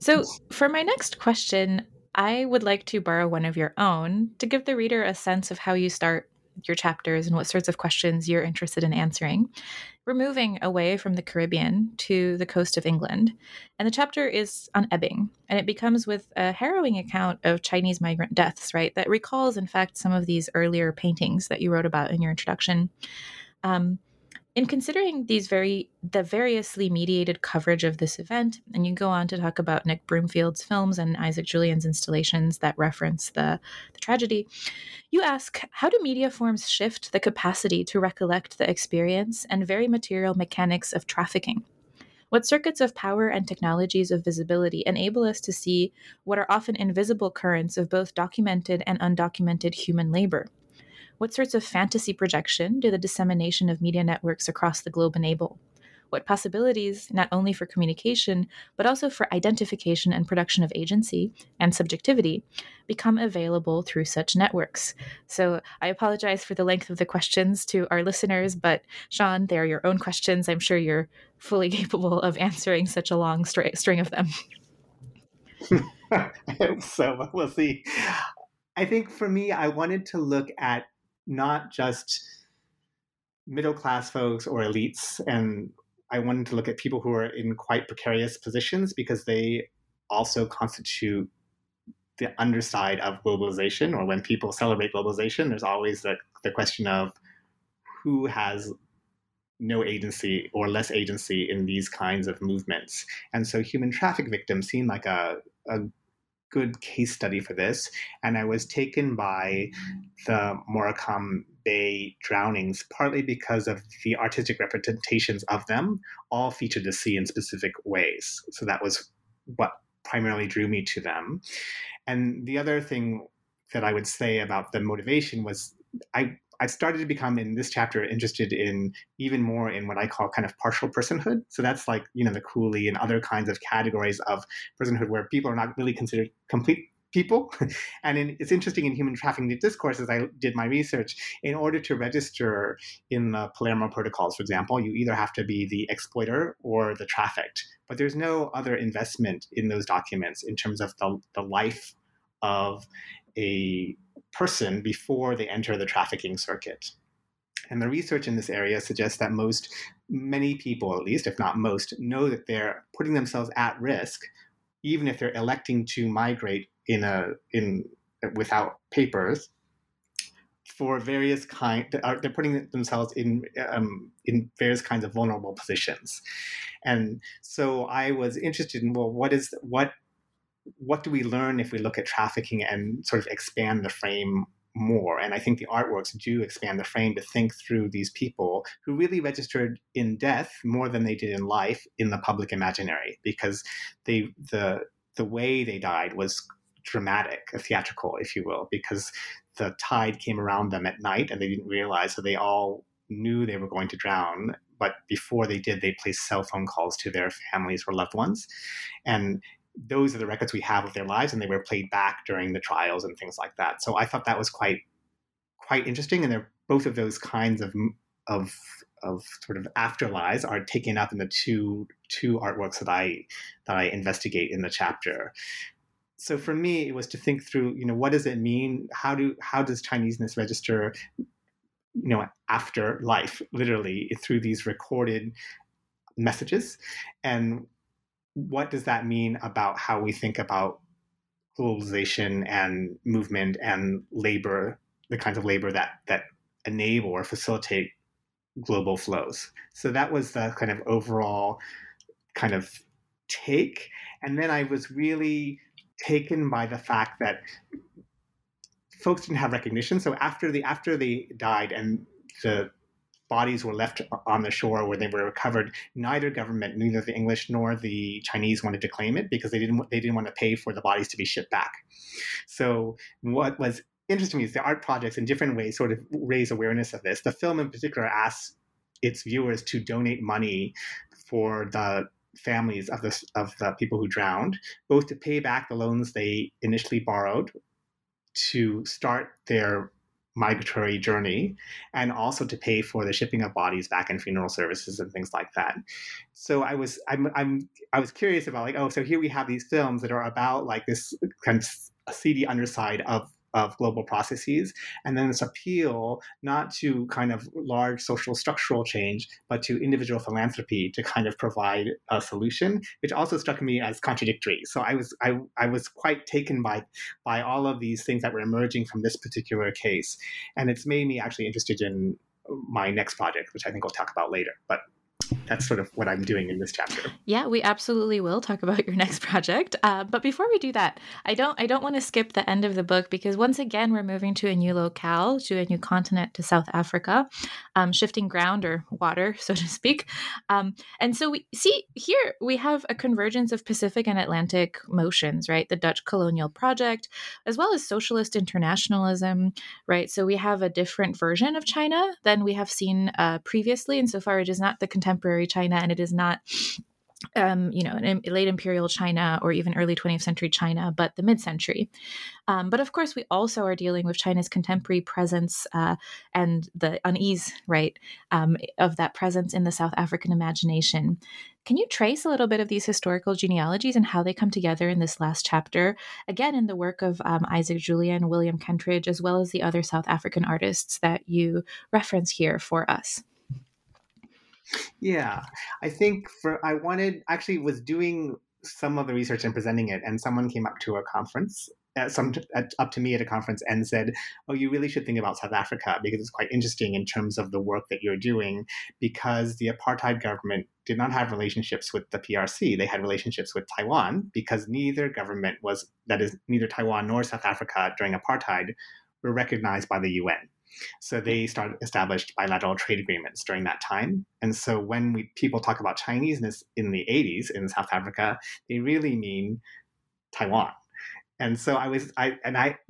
So for my next question, I would like to borrow one of your own to give the reader a sense of how you start your chapters and what sorts of questions you're interested in answering. We're moving away from the Caribbean to the coast of England, and the chapter is on ebbing, and it becomes with a harrowing account of Chinese migrant deaths, right, that recalls, in fact, some of these earlier paintings that you wrote about in your introduction. In considering these variously mediated coverage of this event, and you go on to talk about Nick Broomfield's films and Isaac Julian's installations that reference the tragedy, you ask, how do media forms shift the capacity to recollect the experience and very material mechanics of trafficking? What circuits of power and technologies of visibility enable us to see what are often invisible currents of both documented and undocumented human labor? What sorts of fantasy projection do the dissemination of media networks across the globe enable? What possibilities, not only for communication, but also for identification and production of agency and subjectivity, become available through such networks? So I apologize for the length of the questions to our listeners, but Sean, they are your own questions. I'm sure you're fully capable of answering such a long string of them. I hope so. We'll see. I think for me, I wanted to look at not just middle-class folks or elites. And I wanted to look at people who are in quite precarious positions because they also constitute the underside of globalization, or when people celebrate globalization, there's always the question of who has no agency or less agency in these kinds of movements. And so human traffic victims seem like a good case study for this, and I was taken by the Morecambe Bay drownings, partly because of the artistic representations of them, all featured the sea in specific ways. So that was what primarily drew me to them. And the other thing that I would say about the motivation was I started to become, in this chapter, interested in even more in what I call kind of partial personhood. So that's like, you know, the coolie and other kinds of categories of personhood where people are not really considered complete people. And it's interesting in human trafficking discourse, as I did my research, in order to register in the Palermo protocols, for example, you either have to be the exploiter or the trafficked. But there's no other investment in those documents in terms of the life of a person before they enter the trafficking circuit. And the research in this area suggests that many people, at least, if not most, know that they're putting themselves at risk, even if they're electing to migrate without papers, for various kind. They're putting themselves in various kinds of vulnerable positions. And so I was interested in, well, what do we learn if we look at trafficking and sort of expand the frame more? And I think the artworks do expand the frame to think through these people who really registered in death more than they did in life in the public imaginary, because the way they died was dramatic, theatrical, if you will, because the tide came around them at night and they didn't realize, so they all knew they were going to drown. But before they did, they placed cell phone calls to their families or loved ones. And those are the records we have of their lives, and they were played back during the trials and things like that. So I thought that was quite interesting. And they're both of those kinds of sort of afterlives are taken up in the two artworks that I investigate in the chapter. So for me, it was to think through, you know, what does it mean? How does Chineseness register, you know, after life, literally through these recorded messages, and what does that mean about how we think about globalization and movement and labor, the kinds of labor that enable or facilitate global flows? So that was the kind of overall kind of take. And then I was really taken by the fact that folks didn't have recognition. So after they died and the bodies were left on the shore where they were recovered, neither government, neither the English nor the Chinese, wanted to claim it because they didn't want to pay for the bodies to be shipped back. So what was interesting is the art projects in different ways sort of raise awareness of this. The film in particular asks its viewers to donate money for the families of the people who drowned, both to pay back the loans they initially borrowed to start their migratory journey, and also to pay for the shipping of bodies back and funeral services and things like that. So I was curious about like, oh, so here we have these films that are about like this kind of seedy underside of global processes, and then this appeal not to kind of large social structural change, but to individual philanthropy to kind of provide a solution, which also struck me as contradictory. So I was quite taken by all of these things that were emerging from this particular case, and it's made me actually interested in my next project, which I think I'll talk about later. But that's sort of what I'm doing in this chapter. Yeah, we absolutely will talk about your next project. But before we do that, I don't want to skip the end of the book, because once again, we're moving to a new locale, to a new continent, to South Africa, shifting ground or water, so to speak. And so we see here, we have a convergence of Pacific and Atlantic motions, right? The Dutch colonial project, as well as socialist internationalism, right? So we have a different version of China than we have seen previously. Insofar, it is not the contemporary China, and it is not, late imperial China or even early 20th century China, but the mid-century. But of course, we also are dealing with China's contemporary presence and the unease, right, of that presence in the South African imagination. Can you trace a little bit of these historical genealogies and how they come together in this last chapter, again, in the work of Isaac Julia and William Kentridge, as well as the other South African artists that you reference here for us? Yeah, I think was doing some of the research and presenting it, and someone came up to a conference, up to me at a conference, and said, "Oh, you really should think about South Africa, because it's quite interesting in terms of the work that you're doing, because the apartheid government did not have relationships with the PRC. They had relationships with Taiwan, because neither government was, that is, neither Taiwan nor South Africa during apartheid were recognized by the UN." So they established bilateral trade agreements during that time. And so when people talk about Chineseness in the 80s in South Africa, they really mean Taiwan. And so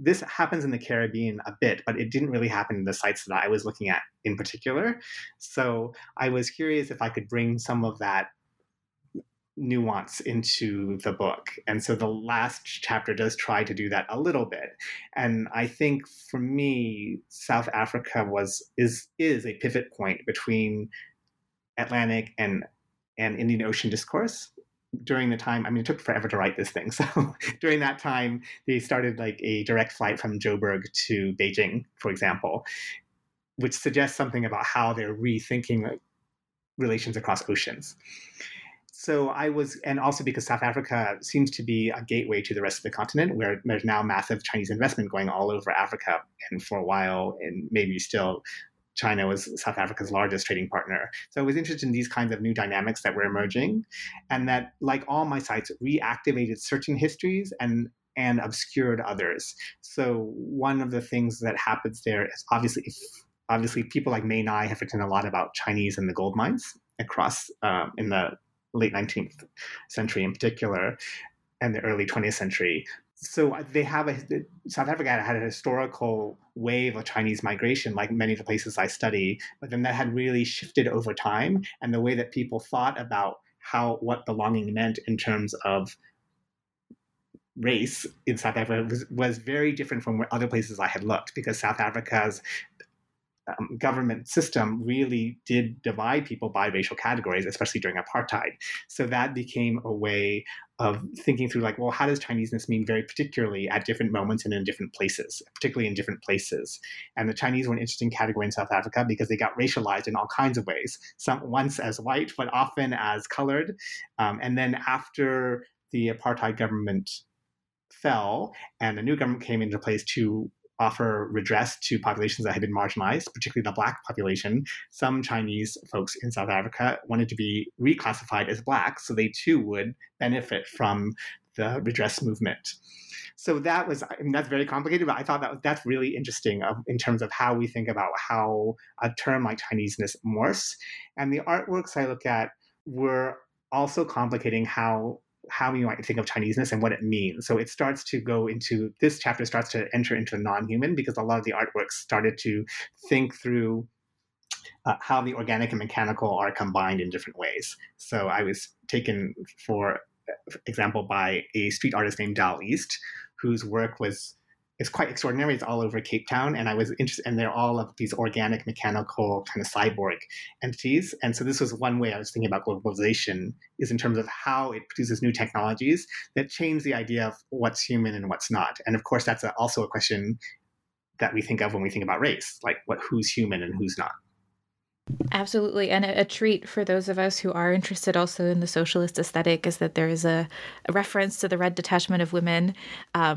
this happens in the Caribbean a bit, but it didn't really happen in the sites that I was looking at in particular. So I was curious if I could bring some of that nuance into the book. And so the last chapter does try to do that a little bit. And I think for me, South Africa is a pivot point between Atlantic and Indian Ocean discourse. During the time, I mean, it took forever to write this thing. So during that time, they started like a direct flight from Joburg to Beijing, for example, which suggests something about how they're rethinking relations across oceans. So and also because South Africa seems to be a gateway to the rest of the continent, where there's now massive Chinese investment going all over Africa. And for a while, and maybe still, China was South Africa's largest trading partner. So I was interested in these kinds of new dynamics that were emerging, and that, like all my sites, reactivated certain histories and obscured others. So one of the things that happens there is obviously people like May Nye have written a lot about Chinese and the gold mines across in the late 19th century in particular, and the early 20th century. So South Africa had a historical wave of Chinese migration, like many of the places I study, but then that had really shifted over time, and the way that people thought about what belonging meant in terms of race in South Africa was very different from where other places I had looked, because South Africa's government system really did divide people by racial categories, especially during apartheid. So that became a way of thinking through, like, well, how does Chineseness mean very particularly at different moments and in different places, particularly in different places? And the Chinese were an interesting category in South Africa because they got racialized in all kinds of ways, once as white, but often as colored. And then after the apartheid government fell and a new government came into place to offer redress to populations that had been marginalized, particularly the Black population, some Chinese folks in South Africa wanted to be reclassified as Black, so they too would benefit from the redress movement. So that's very complicated, but I thought that's really interesting in terms of how we think about how a term like Chineseness morphs. And the artworks I look at were also complicating how you might think of Chineseness and what it means. So this chapter starts to enter into non-human, because a lot of the artworks started to think through how the organic and mechanical are combined in different ways. So I was taken, for example, by a street artist named Dal East, whose work was is quite extraordinary. It's all over Cape Town. And I was interested, and they're all of these organic, mechanical kind of cyborg entities. And so this was one way I was thinking about globalization, is in terms of how it produces new technologies that change the idea of what's human and what's not. And of course, that's also a question that we think of when we think about race, like who's human and who's not. Absolutely. And a treat for those of us who are interested also in the socialist aesthetic is that there is a reference to the Red Detachment of Women,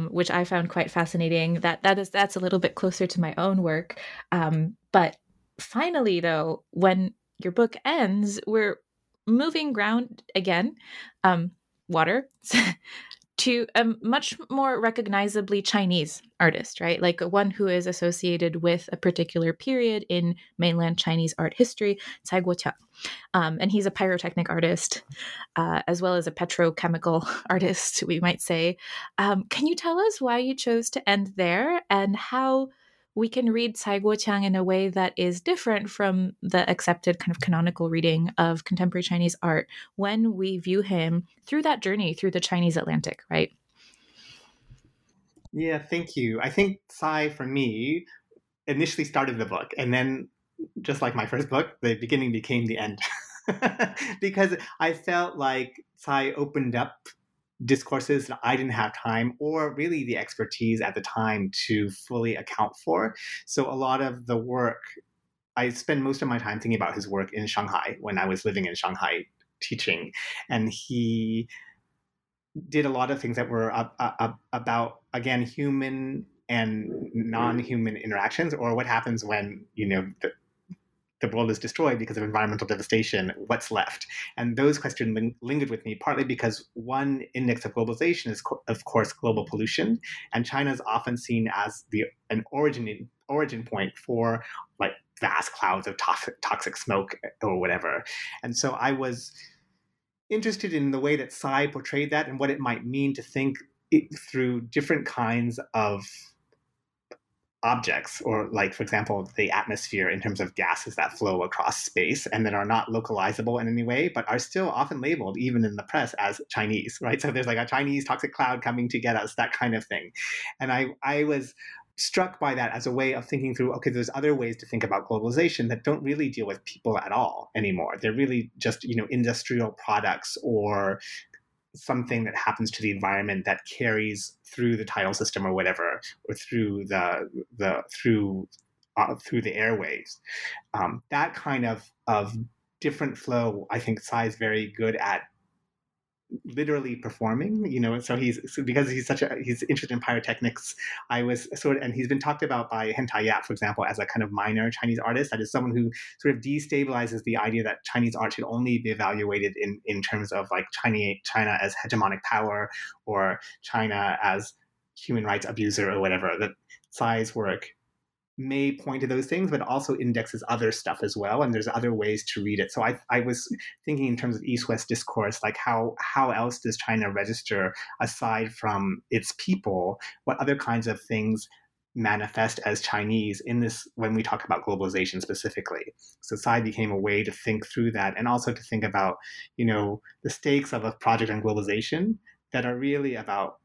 which I found quite fascinating. That's a little bit closer to my own work. But finally, though, when your book ends, we're moving ground again, water, to a much more recognizably Chinese artist, right? Like one who is associated with a particular period in mainland Chinese art history, Cai Guoqiang. And he's a pyrotechnic artist, as well as a petrochemical artist, we might say. Can you tell us why you chose to end there and how we can read Cai Guoqiang in a way that is different from the accepted kind of canonical reading of contemporary Chinese art when we view him through that journey through the Chinese Atlantic, right? Yeah, thank you. I think Cai, for me, initially started the book. And then, just like my first book, the beginning became the end. Because I felt like Cai opened up discourses that I didn't have time or really the expertise at the time to fully account for. So a lot of the work, I spend most of my time thinking about his work in Shanghai when I was living in Shanghai teaching. And he did a lot of things that were about, again, human and non-human interactions, or what happens when, you know, the world is destroyed because of environmental devastation, what's left? And those questions lingered with me, partly because one index of globalization is, of course, global pollution. And China is often seen as an origin point for like vast clouds of toxic smoke or whatever. And so I was interested in the way that Cai portrayed that and what it might mean to think it through different kinds of objects, or like, for example, the atmosphere in terms of gases that flow across space and that are not localizable in any way, but are still often labeled, even in the press, as Chinese, right? So there's like a Chinese toxic cloud coming to get us, that kind of thing. And I was struck by that as a way of thinking through, okay, there's other ways to think about globalization that don't really deal with people at all anymore. They're really just, you know, industrial products or something that happens to the environment that carries through the tidal system or whatever, or through through the airwaves. That kind of different flow, I think Cai is very good at literally performing, you know, so because he's interested in pyrotechnics. I was and he's been talked about by Hentai Yap, for example, as a kind of minor Chinese artist, that is someone who sort of destabilizes the idea that Chinese art should only be evaluated in terms of like China as hegemonic power or China as human rights abuser or whatever. That Cai's work may point to those things, but also indexes other stuff as well. And there's other ways to read it. So I was thinking in terms of East-West discourse, like how else does China register aside from its people? What other kinds of things manifest as Chinese in this, when we talk about globalization specifically? So Cai became a way to think through that, and also to think about, you know, the stakes of a project on globalization that are really about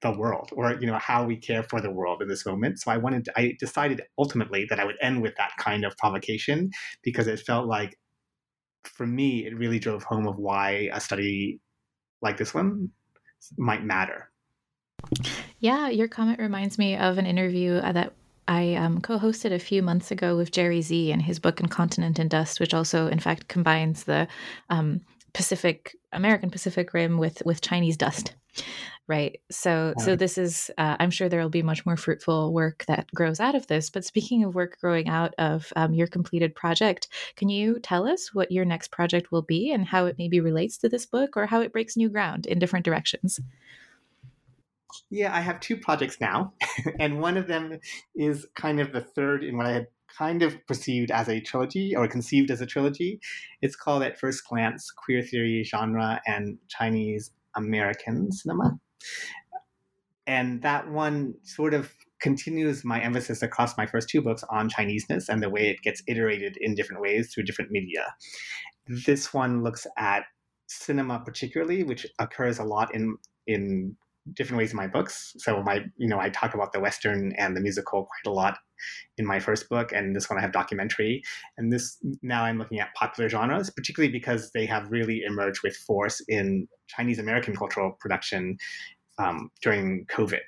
the world, or, you know, how we care for the world in this moment. So I decided ultimately that I would end with that kind of provocation, because it felt like, for me, it really drove home of why a study like this one might matter. Yeah, your comment reminds me of an interview that I co-hosted a few months ago with Jerry Z and his book Incontinent and Dust, which also, in fact, combines the American Pacific Rim with Chinese dust. Right. So this is, I'm sure there'll be much more fruitful work that grows out of this. But speaking of work growing out of your completed project, can you tell us what your next project will be and how it maybe relates to this book, or how it breaks new ground in different directions? Yeah, I have two projects now. And one of them is kind of the third in what I had kind of perceived as a trilogy, or conceived as a trilogy. It's called At First Glance: Queer Theory, Genre, and Chinese American Cinema. And that one sort of continues my emphasis across my first two books on Chineseness and the way it gets iterated in different ways through different media. This one looks at cinema particularly, which occurs a lot in different ways in my books. So I talk about the Western and the musical quite a lot in my first book, and this one I have documentary. And this, now I'm looking at popular genres, particularly because they have really emerged with force in Chinese American cultural production during COVID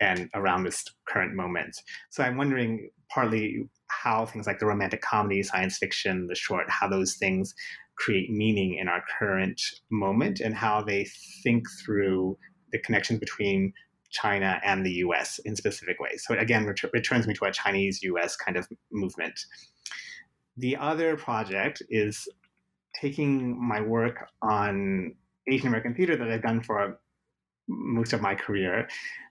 and around this current moment. So I'm wondering partly how things like the romantic comedy, science fiction, the short, how those things create meaning in our current moment and how they think through the connections between China and the U.S. in specific ways. So again, returns me to a Chinese-U.S. kind of movement. The other project is taking my work on Asian American theater that I've done for most of my career,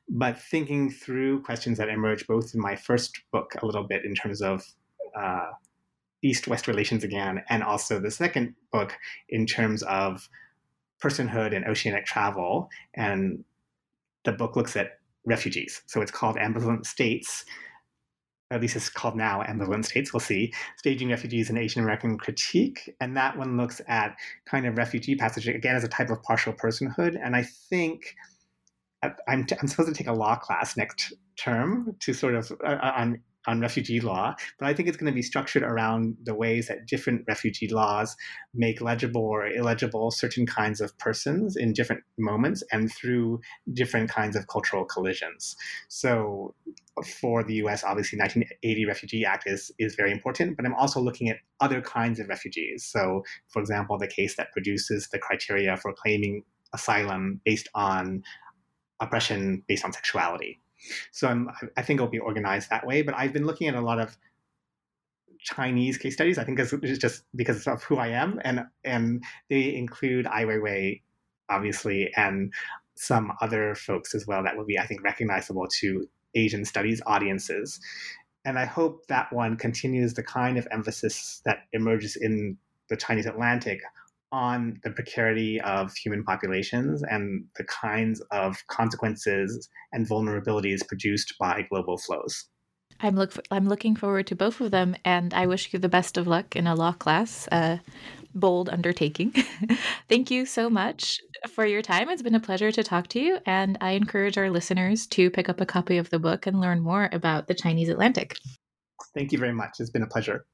but thinking through questions that emerge both in my first book a little bit in terms of East-West relations again, and also the second book in terms of personhood and oceanic travel. And the book looks at refugees. So it's called Ambivalent States, at least it's called now Ambivalent States, we'll see, Staging Refugees in Asian American Critique. And that one looks at kind of refugee passage, again, as a type of partial personhood. And I think I'm supposed to take a law class next term to sort of on refugee law, but I think it's going to be structured around the ways that different refugee laws make legible or illegible certain kinds of persons in different moments and through different kinds of cultural collisions. So for the US, obviously, 1980 Refugee Act is very important, but I'm also looking at other kinds of refugees. So, for example, the case that produces the criteria for claiming asylum based on oppression, based on sexuality. So I think it'll be organized that way. But I've been looking at a lot of Chinese case studies. I think it's just because of who I am. And they include Ai Weiwei, obviously, and some other folks as well that will be, I think, recognizable to Asian studies audiences. And I hope that one continues the kind of emphasis that emerges in the Chinese Atlantic on the precarity of human populations and the kinds of consequences and vulnerabilities produced by global flows. I'm looking forward to both of them, and I wish you the best of luck in a law class. Bold undertaking. Thank you so much for your time. It's been a pleasure to talk to you, and I encourage our listeners to pick up a copy of the book and learn more about the Chinese Atlantic. Thank you very much. It's been a pleasure.